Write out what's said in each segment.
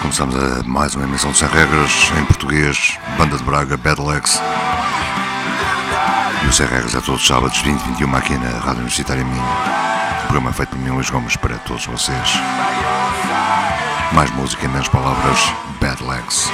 Começamos a mais uma emissão de Sem Regras, em português, banda de Braga, Bad Legs. E o Sem Regras é todos os sábados, 20h21, aqui na Rádio Universitária Minho. O programa é feito por mim, Luís Gomes, para todos vocês. Mais música e menos palavras, Bad Legs.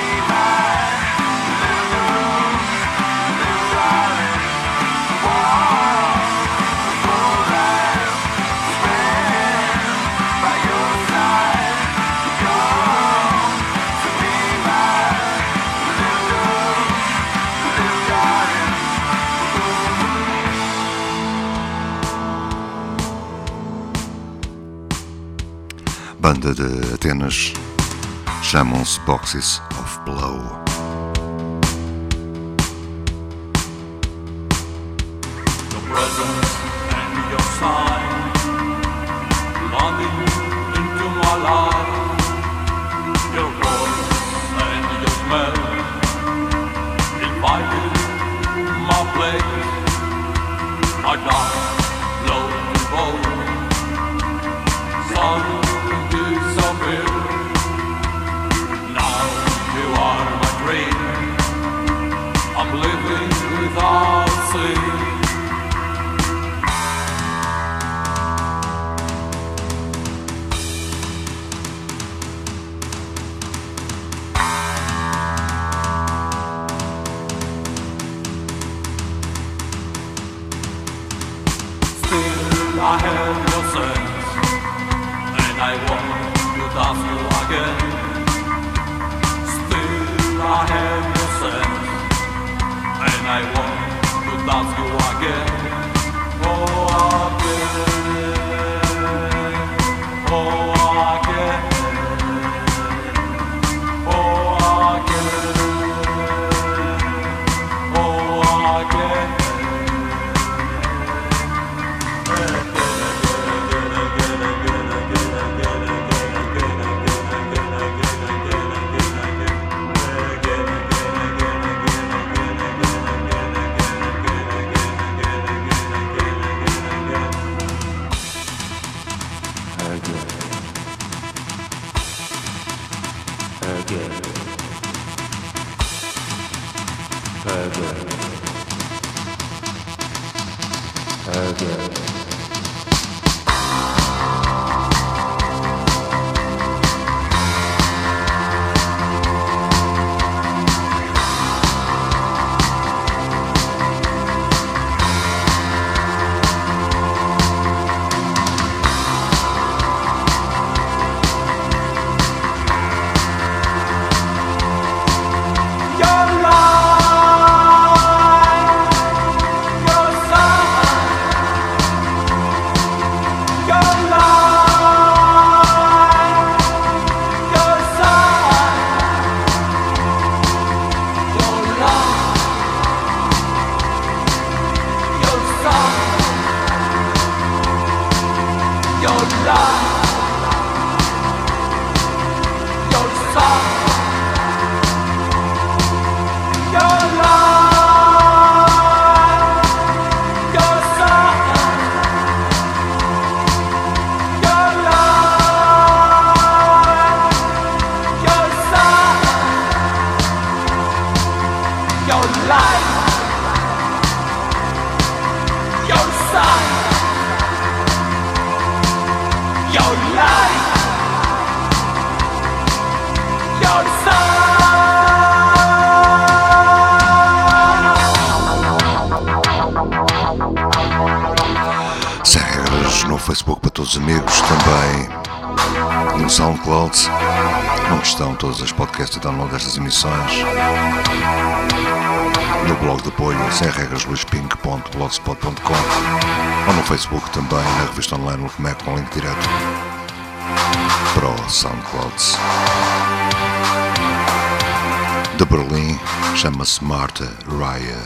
Banda de Atenas, chamam-se Boxes of Blow. Todas as podcasts e download destas emissões no blog de apoio semregrasluispink.blogspot.com ou no Facebook também, na revista online Ultimate, com link direto para o SoundCloud. De Berlim, chama-se Marta Raya.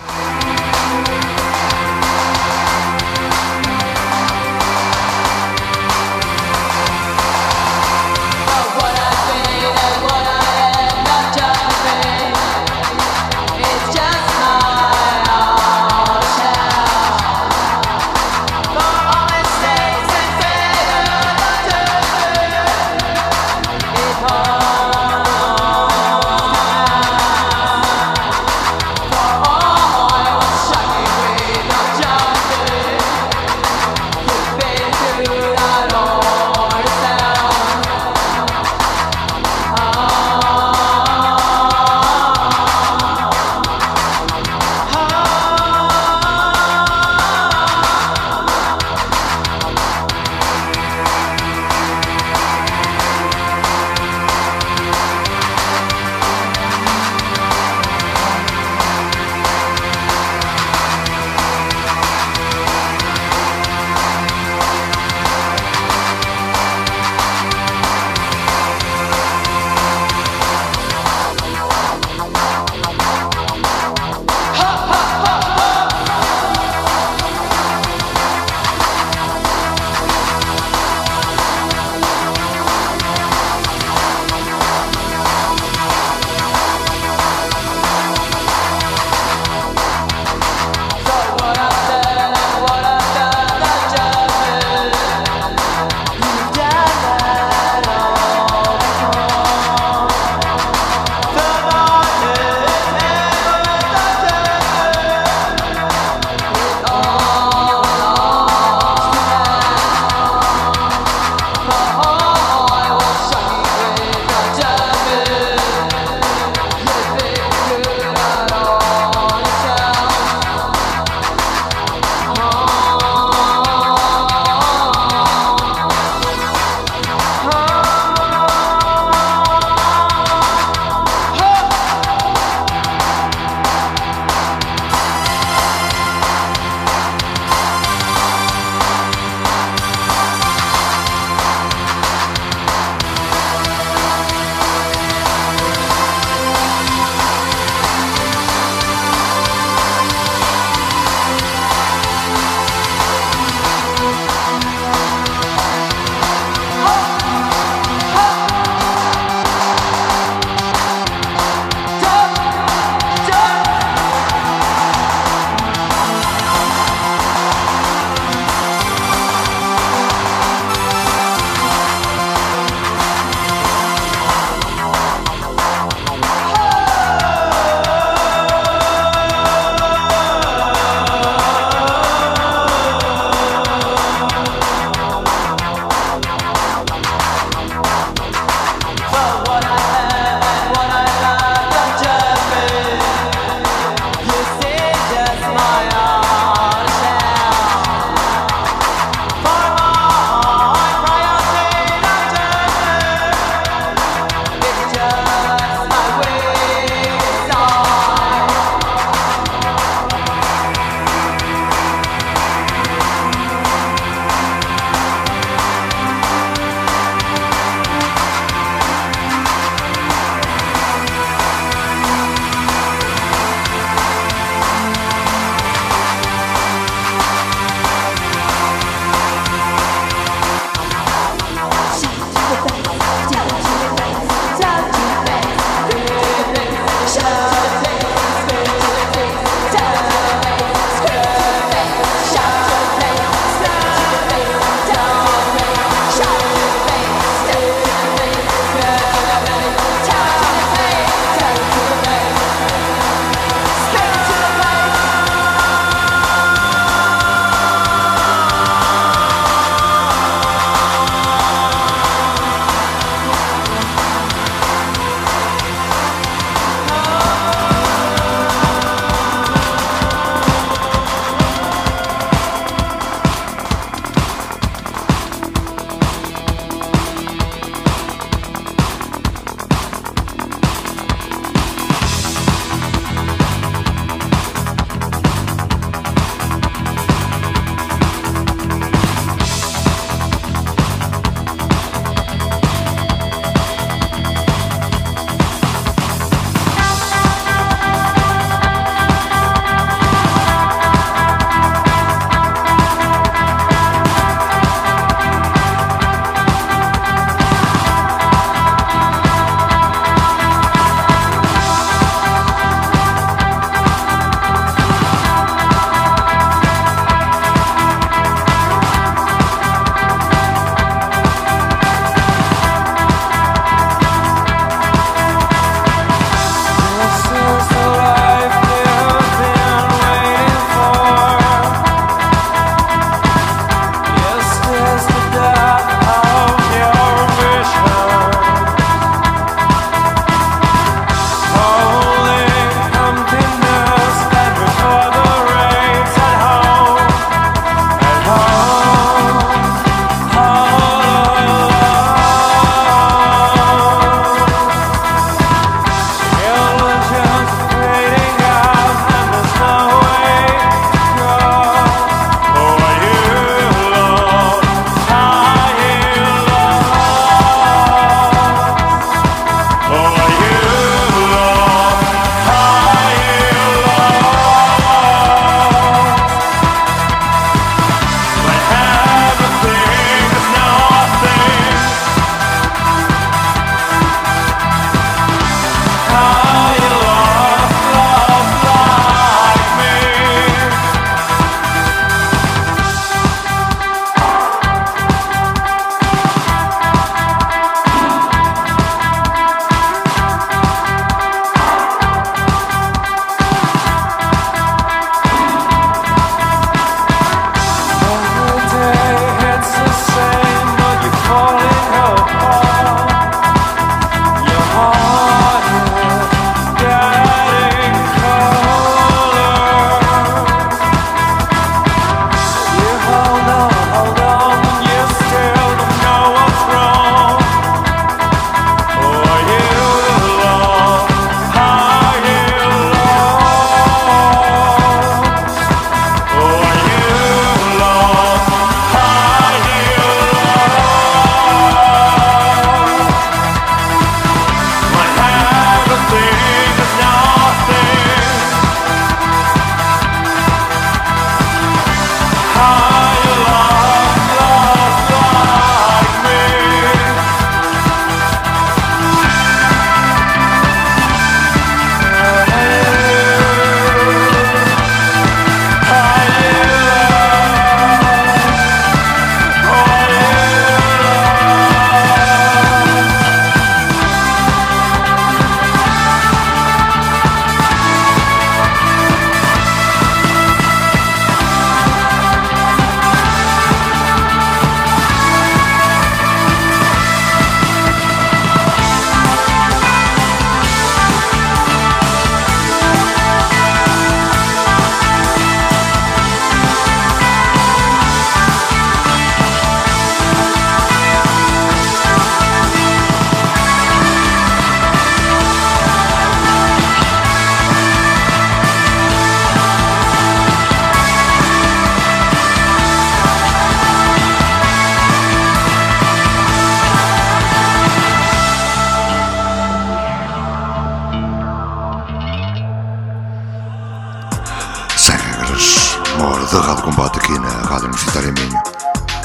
da Rádio Combate aqui na Rádio Universitária do Minho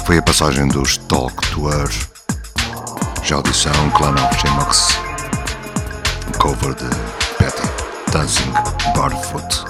foi a passagem dos Talk to Her. Já audição Clan of Xymox, cover de Patti, Dancing Barefoot.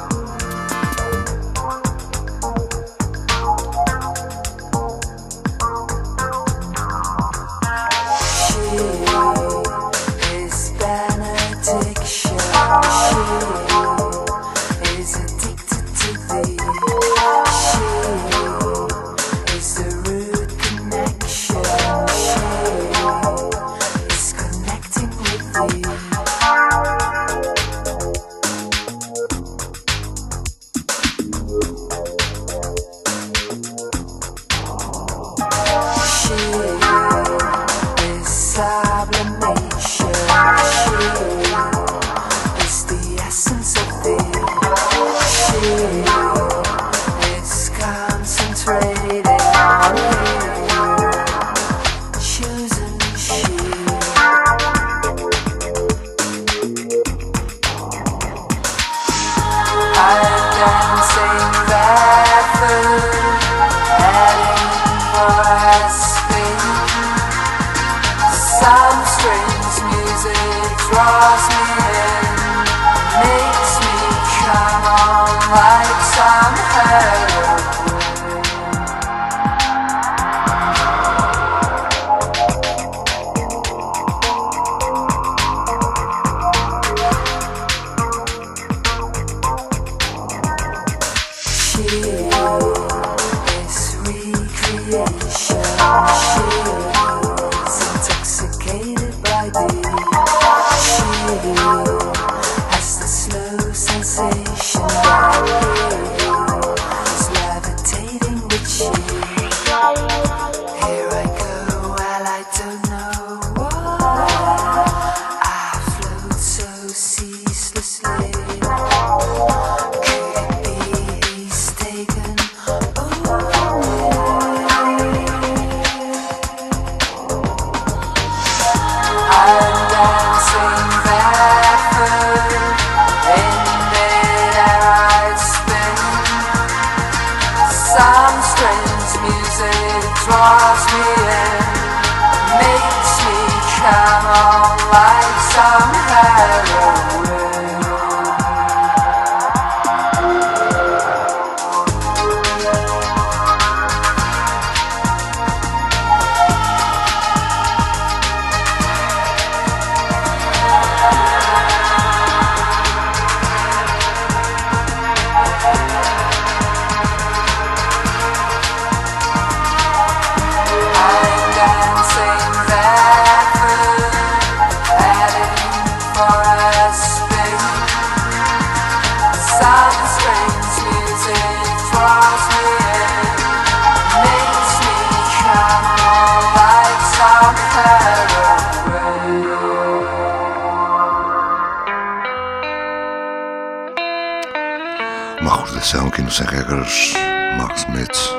Uma recordação aqui no Sem Regras, Mark Smith,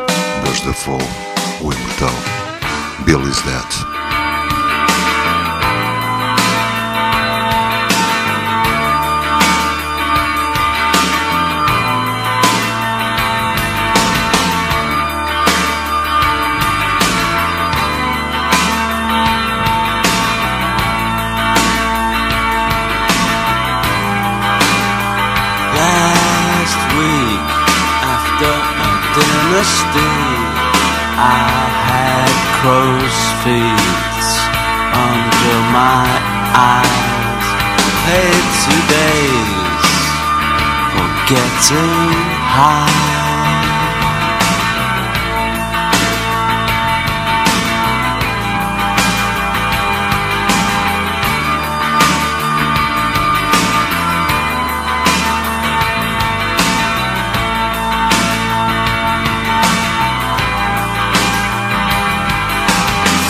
desde The Fall, o imortal Billy's Dead. I had crow's feet under my eyes, paid 2 days for getting high.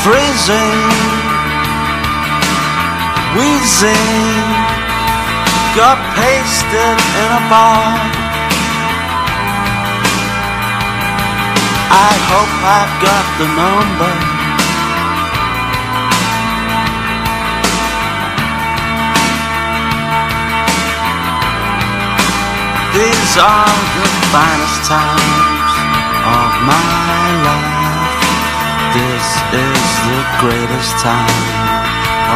Freezing, wheezing, got pasted in a ball. I hope I've got the number. These are the finest times my life. This is the greatest time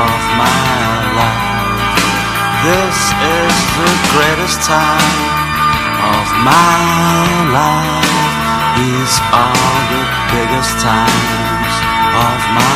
of my life. This is the greatest time of my life. These are the biggest times of my life.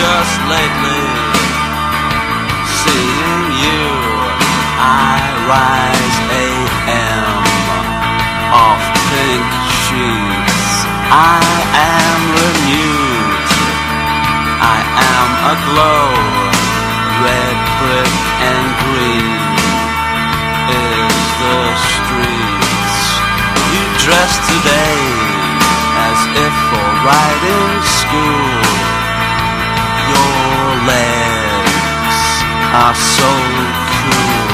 Just lately, seeing you, I rise a.m. off pink sheets. I am renewed, I am aglow, red brick and green is the streets. You dress today as if for riding school. Your legs are so cool.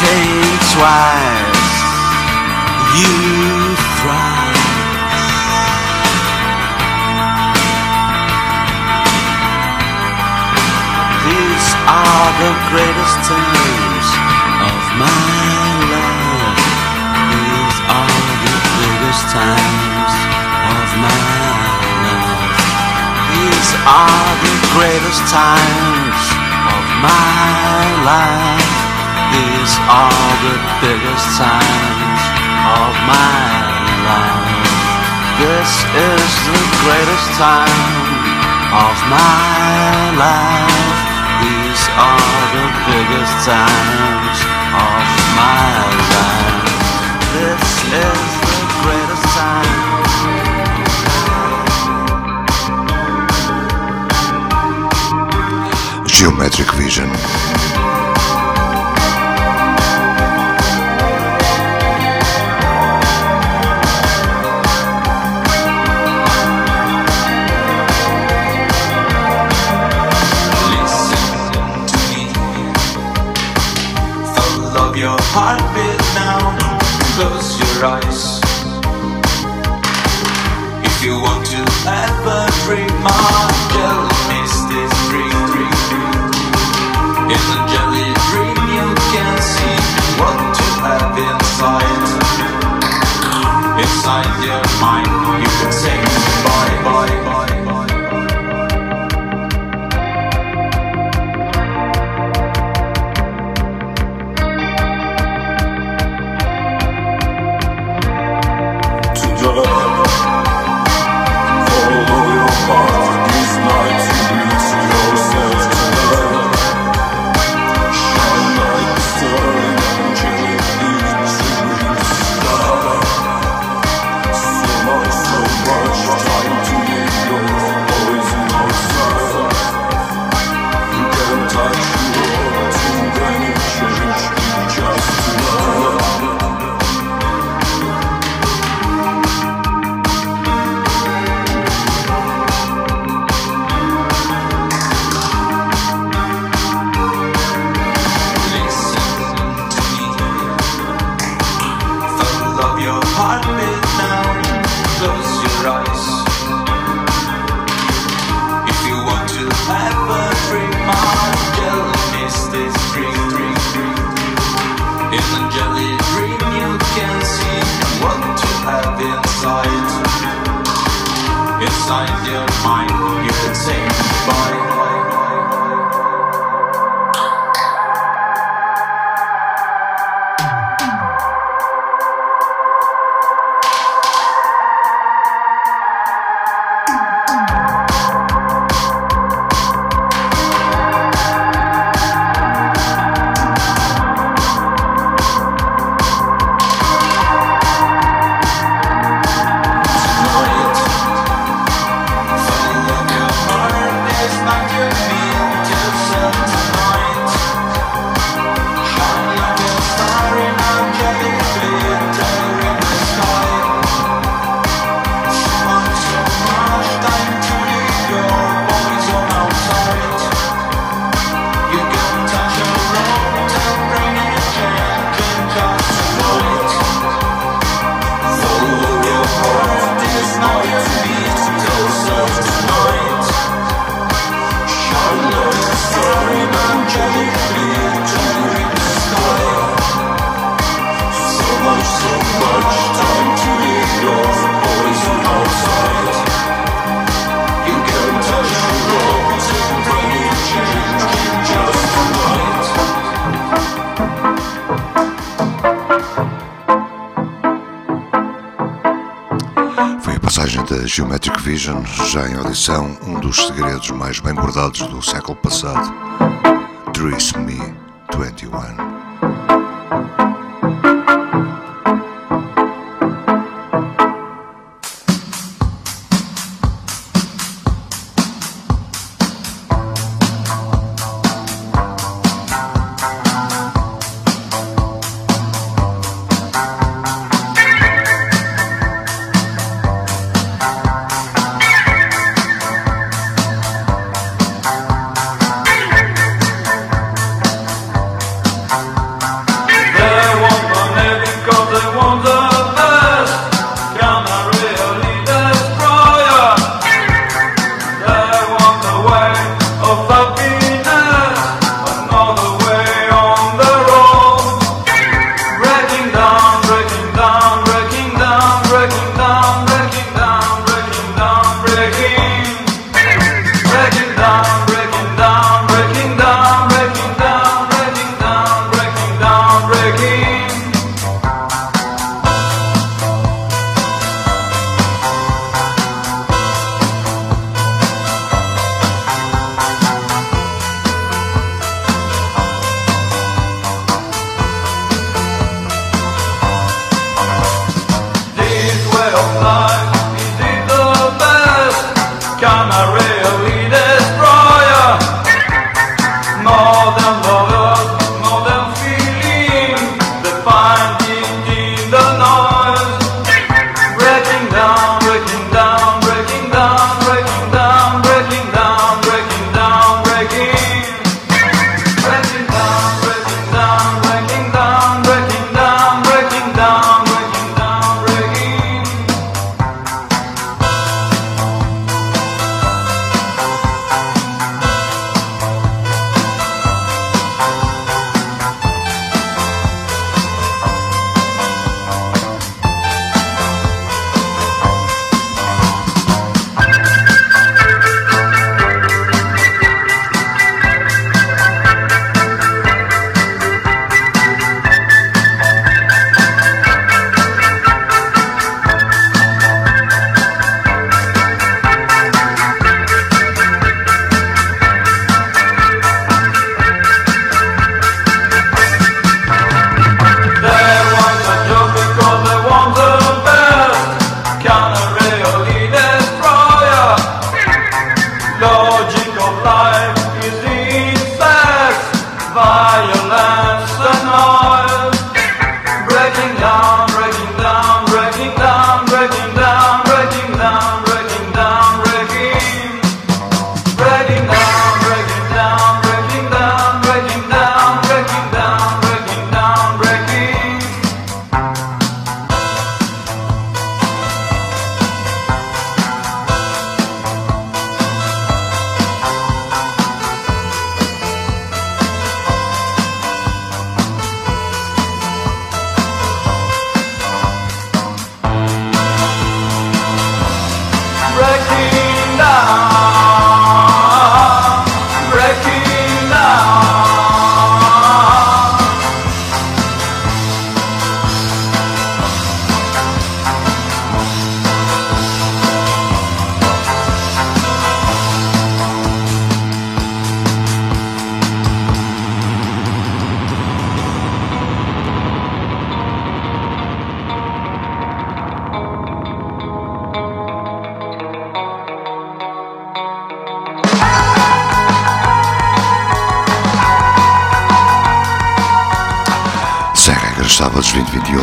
Came twice, you thrice. These are the greatest times of my life. These are the biggest times of my life. These are the greatest times of my life. These are the biggest times of my life. This is the greatest time of my life. These are the biggest times of my life. This is the greatest time. Geometric Vision. Listen to me, follow love your heartbeat now, close your eyes. If you want to ever dream more, you'll miss this dream. In a jelly dream you can see what you have inside. Inside your mind you can say bye. passagem da Geometric Vision, já em audição, um dos segredos mais bem guardados do século passado, Trace Me 21. Sábados 2021.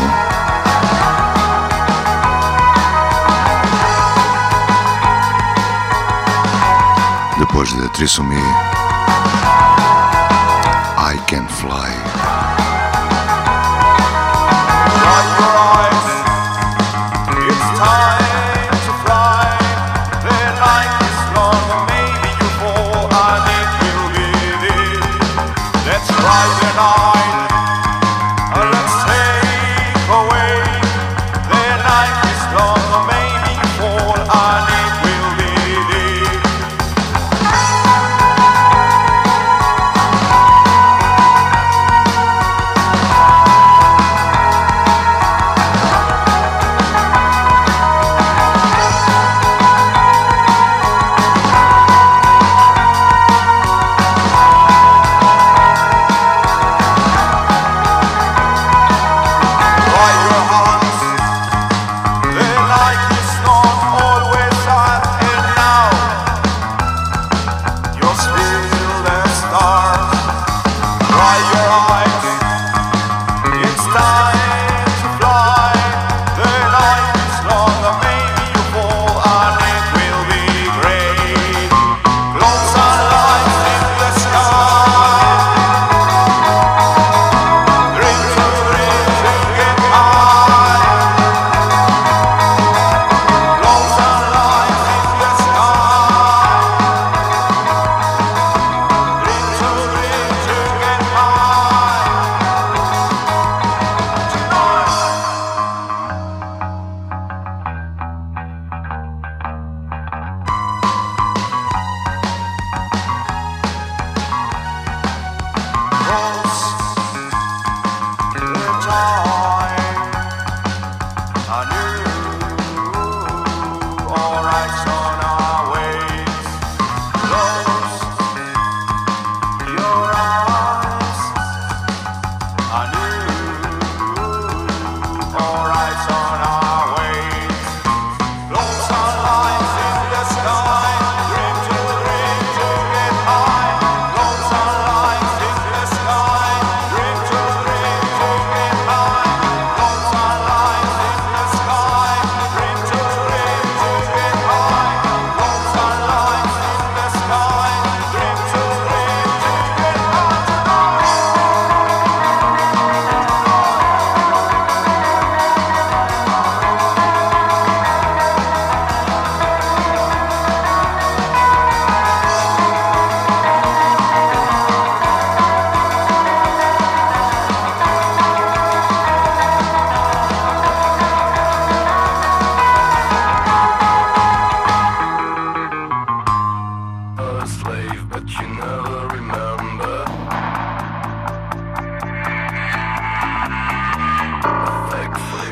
Depois de Trisomie, I Can Fly.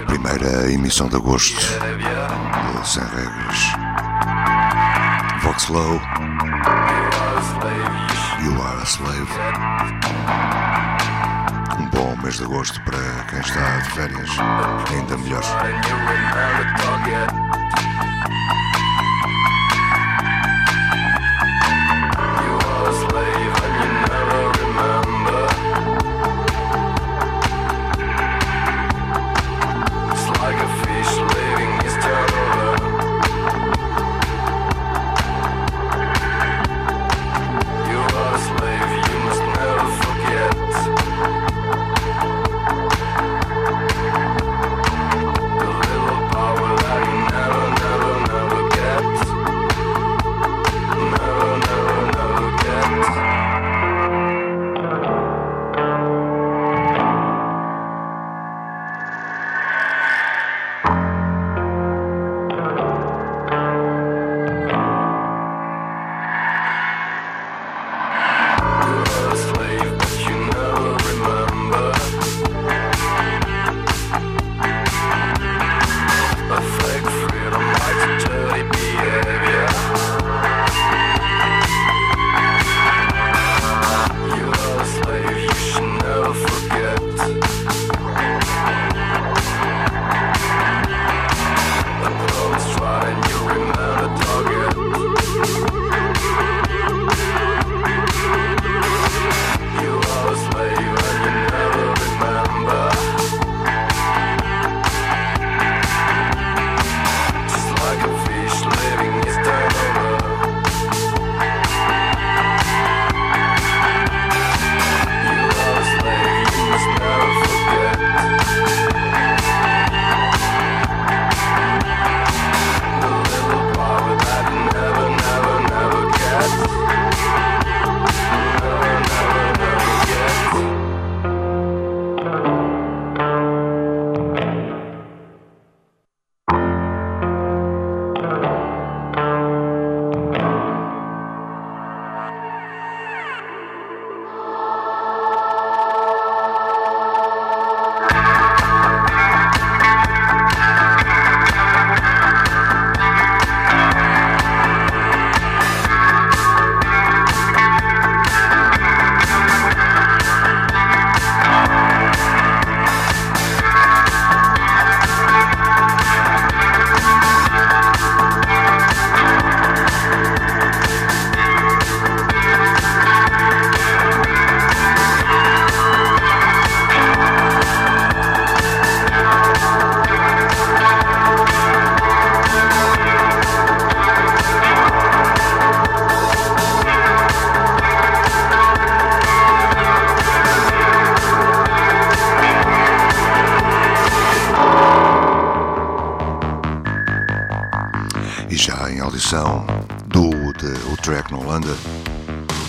Primeira emissão de agosto de Sem Regras. Vox Low, You Are a Slave. Bom mês de agosto para quem está de férias, ainda melhor.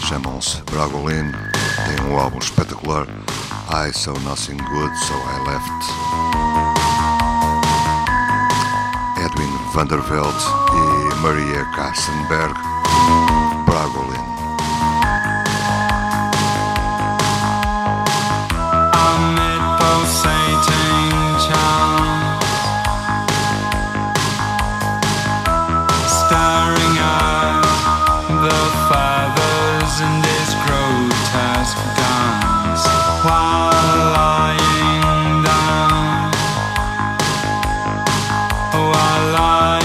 Chamam-se Bragolin, tem álbum espetacular, I Saw Nothing Good So I Left. Edwin Vandervelde e Maria Kassenberg, Bragolin. I met both Satan's charms. thousand is grotesque dance while lying down, while lying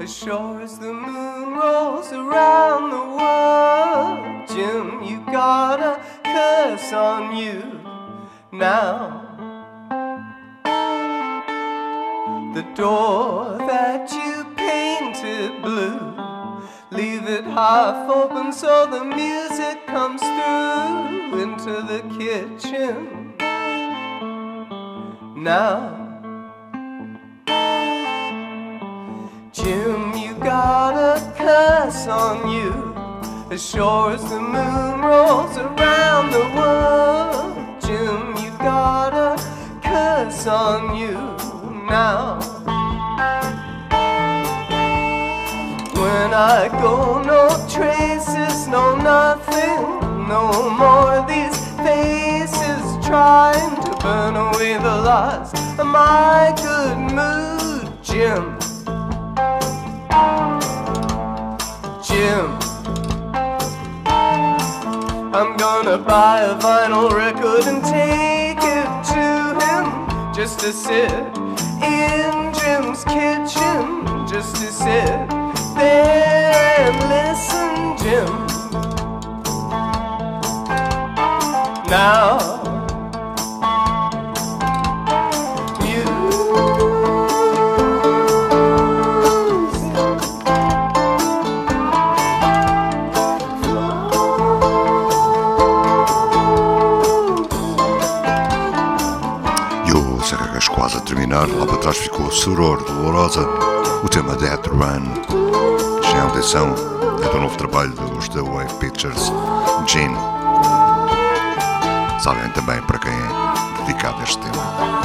as sure as the moon rolls around the world. Jim, you got a curse on you now. The door that you painted blue, leave it half open so the music comes through. Into the kitchen now. Jim, you got a curse on you, as sure as the moon rolls around the world. Jim, you got a curse on you now. When I go, no traces, no nothing, no more these faces trying to burn away the lust of my good mood. Jim, Jim, I'm gonna buy a vinyl record and take it to him, just to sit in Jim's kitchen, just to sit there and listen, Jim. Now quase a terminar, lá para trás ficou Soror Dolorosa, o tema That Run. Já é uma edição, é do novo trabalho dos The Wave Pictures, Gene. Sabem também para quem é dedicado a este tema.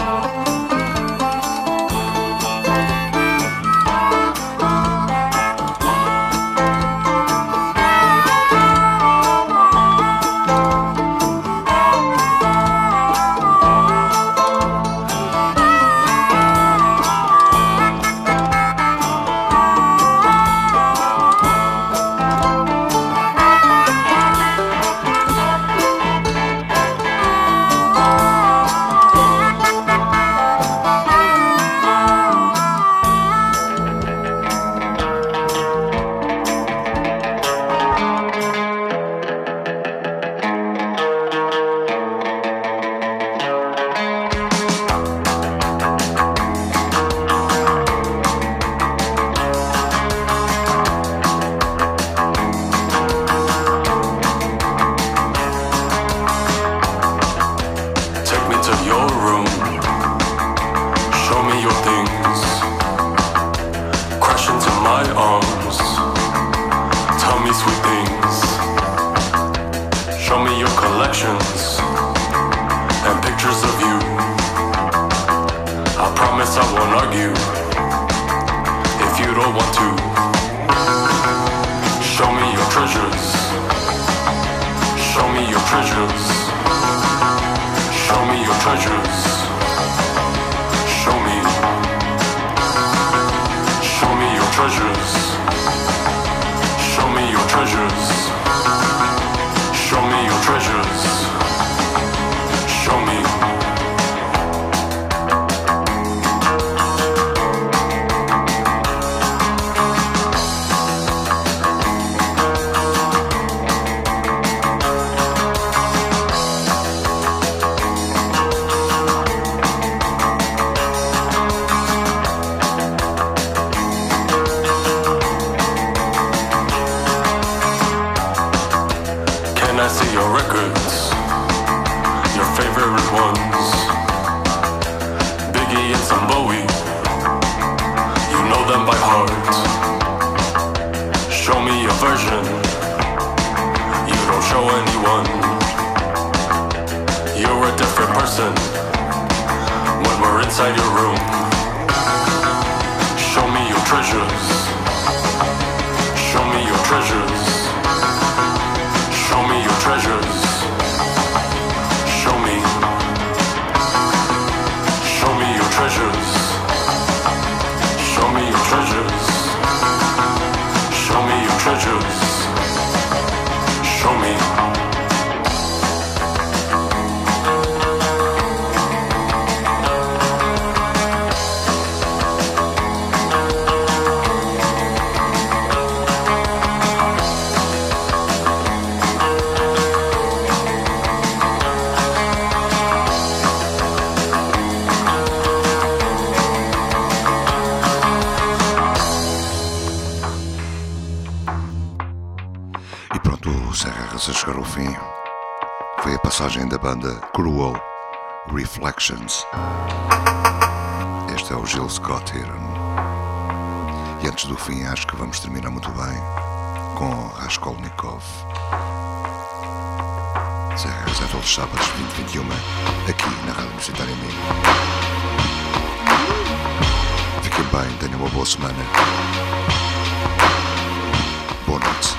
Pronto, o Sem Regras a chegar ao fim. Foi a passagem da banda Cruel Reflections. Este é o Gil Scott-Heron. E antes do fim, acho que vamos terminar muito bem com Raskolnikov. Sem Regras até os sábados 20h21 aqui na Rádio Universitária do Minho. Fiquem bem, tenham uma boa semana. Boa noite.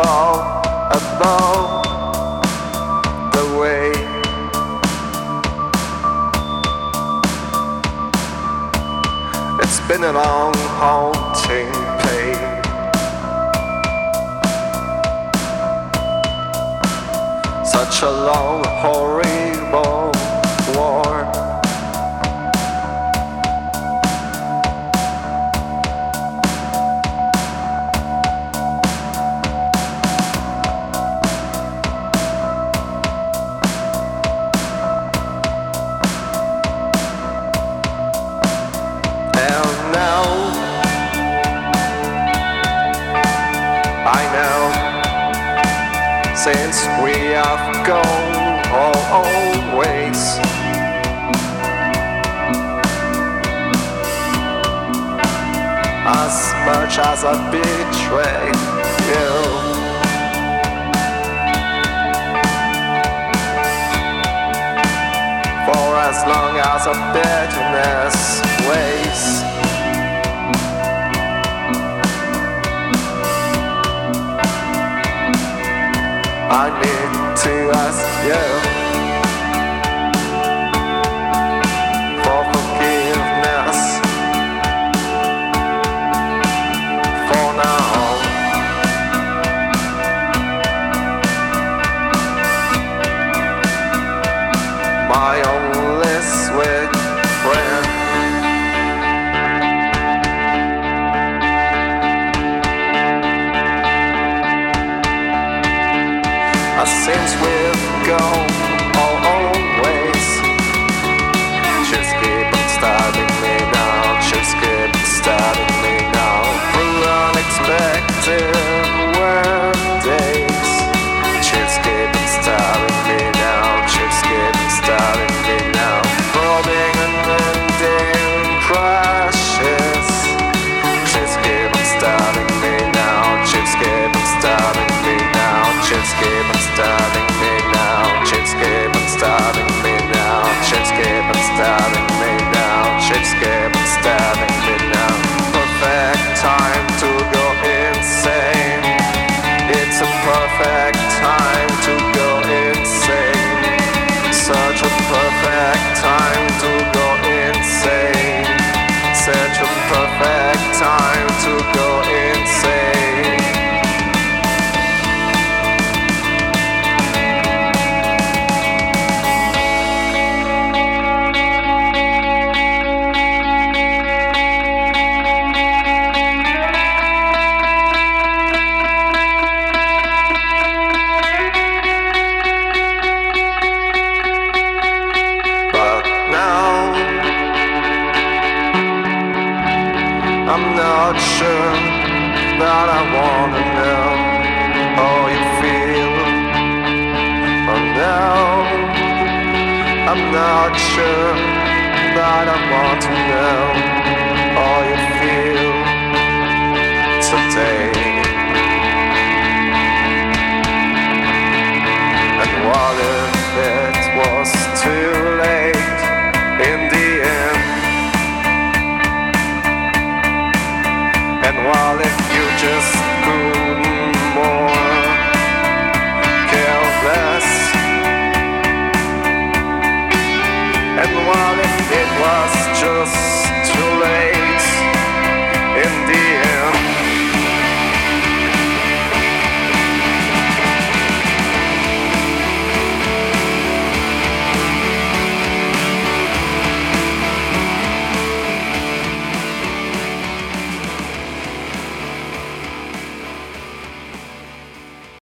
Above the way a long haunting pain. Such a long horrible war. Since we have gone all ways, as much as I betray you, for as long as a bitterness waits. I need to ask you for forgiveness for now. My only sweet friend. Since we've gone all ways, just keep on stabbing me now, just keep on stabbing me now, through unexpected workdays. Just keep on stabbing me now, just keep on stabbing me now, probing and ending crashes. Just keep on stabbing me now, just keep on stabbing me now, just keep on stabbing me now, chips keep on stabbing me now, chips keep on stabbing me now, chips keep on stabbing me now. Perfect time to go insane. It's a perfect time to go insane. Such a perfect time to go insane. Such a perfect time to go insane. Not sure that I wanna know how you feel. Oh no, I'm not sure that I want to know how you feel today.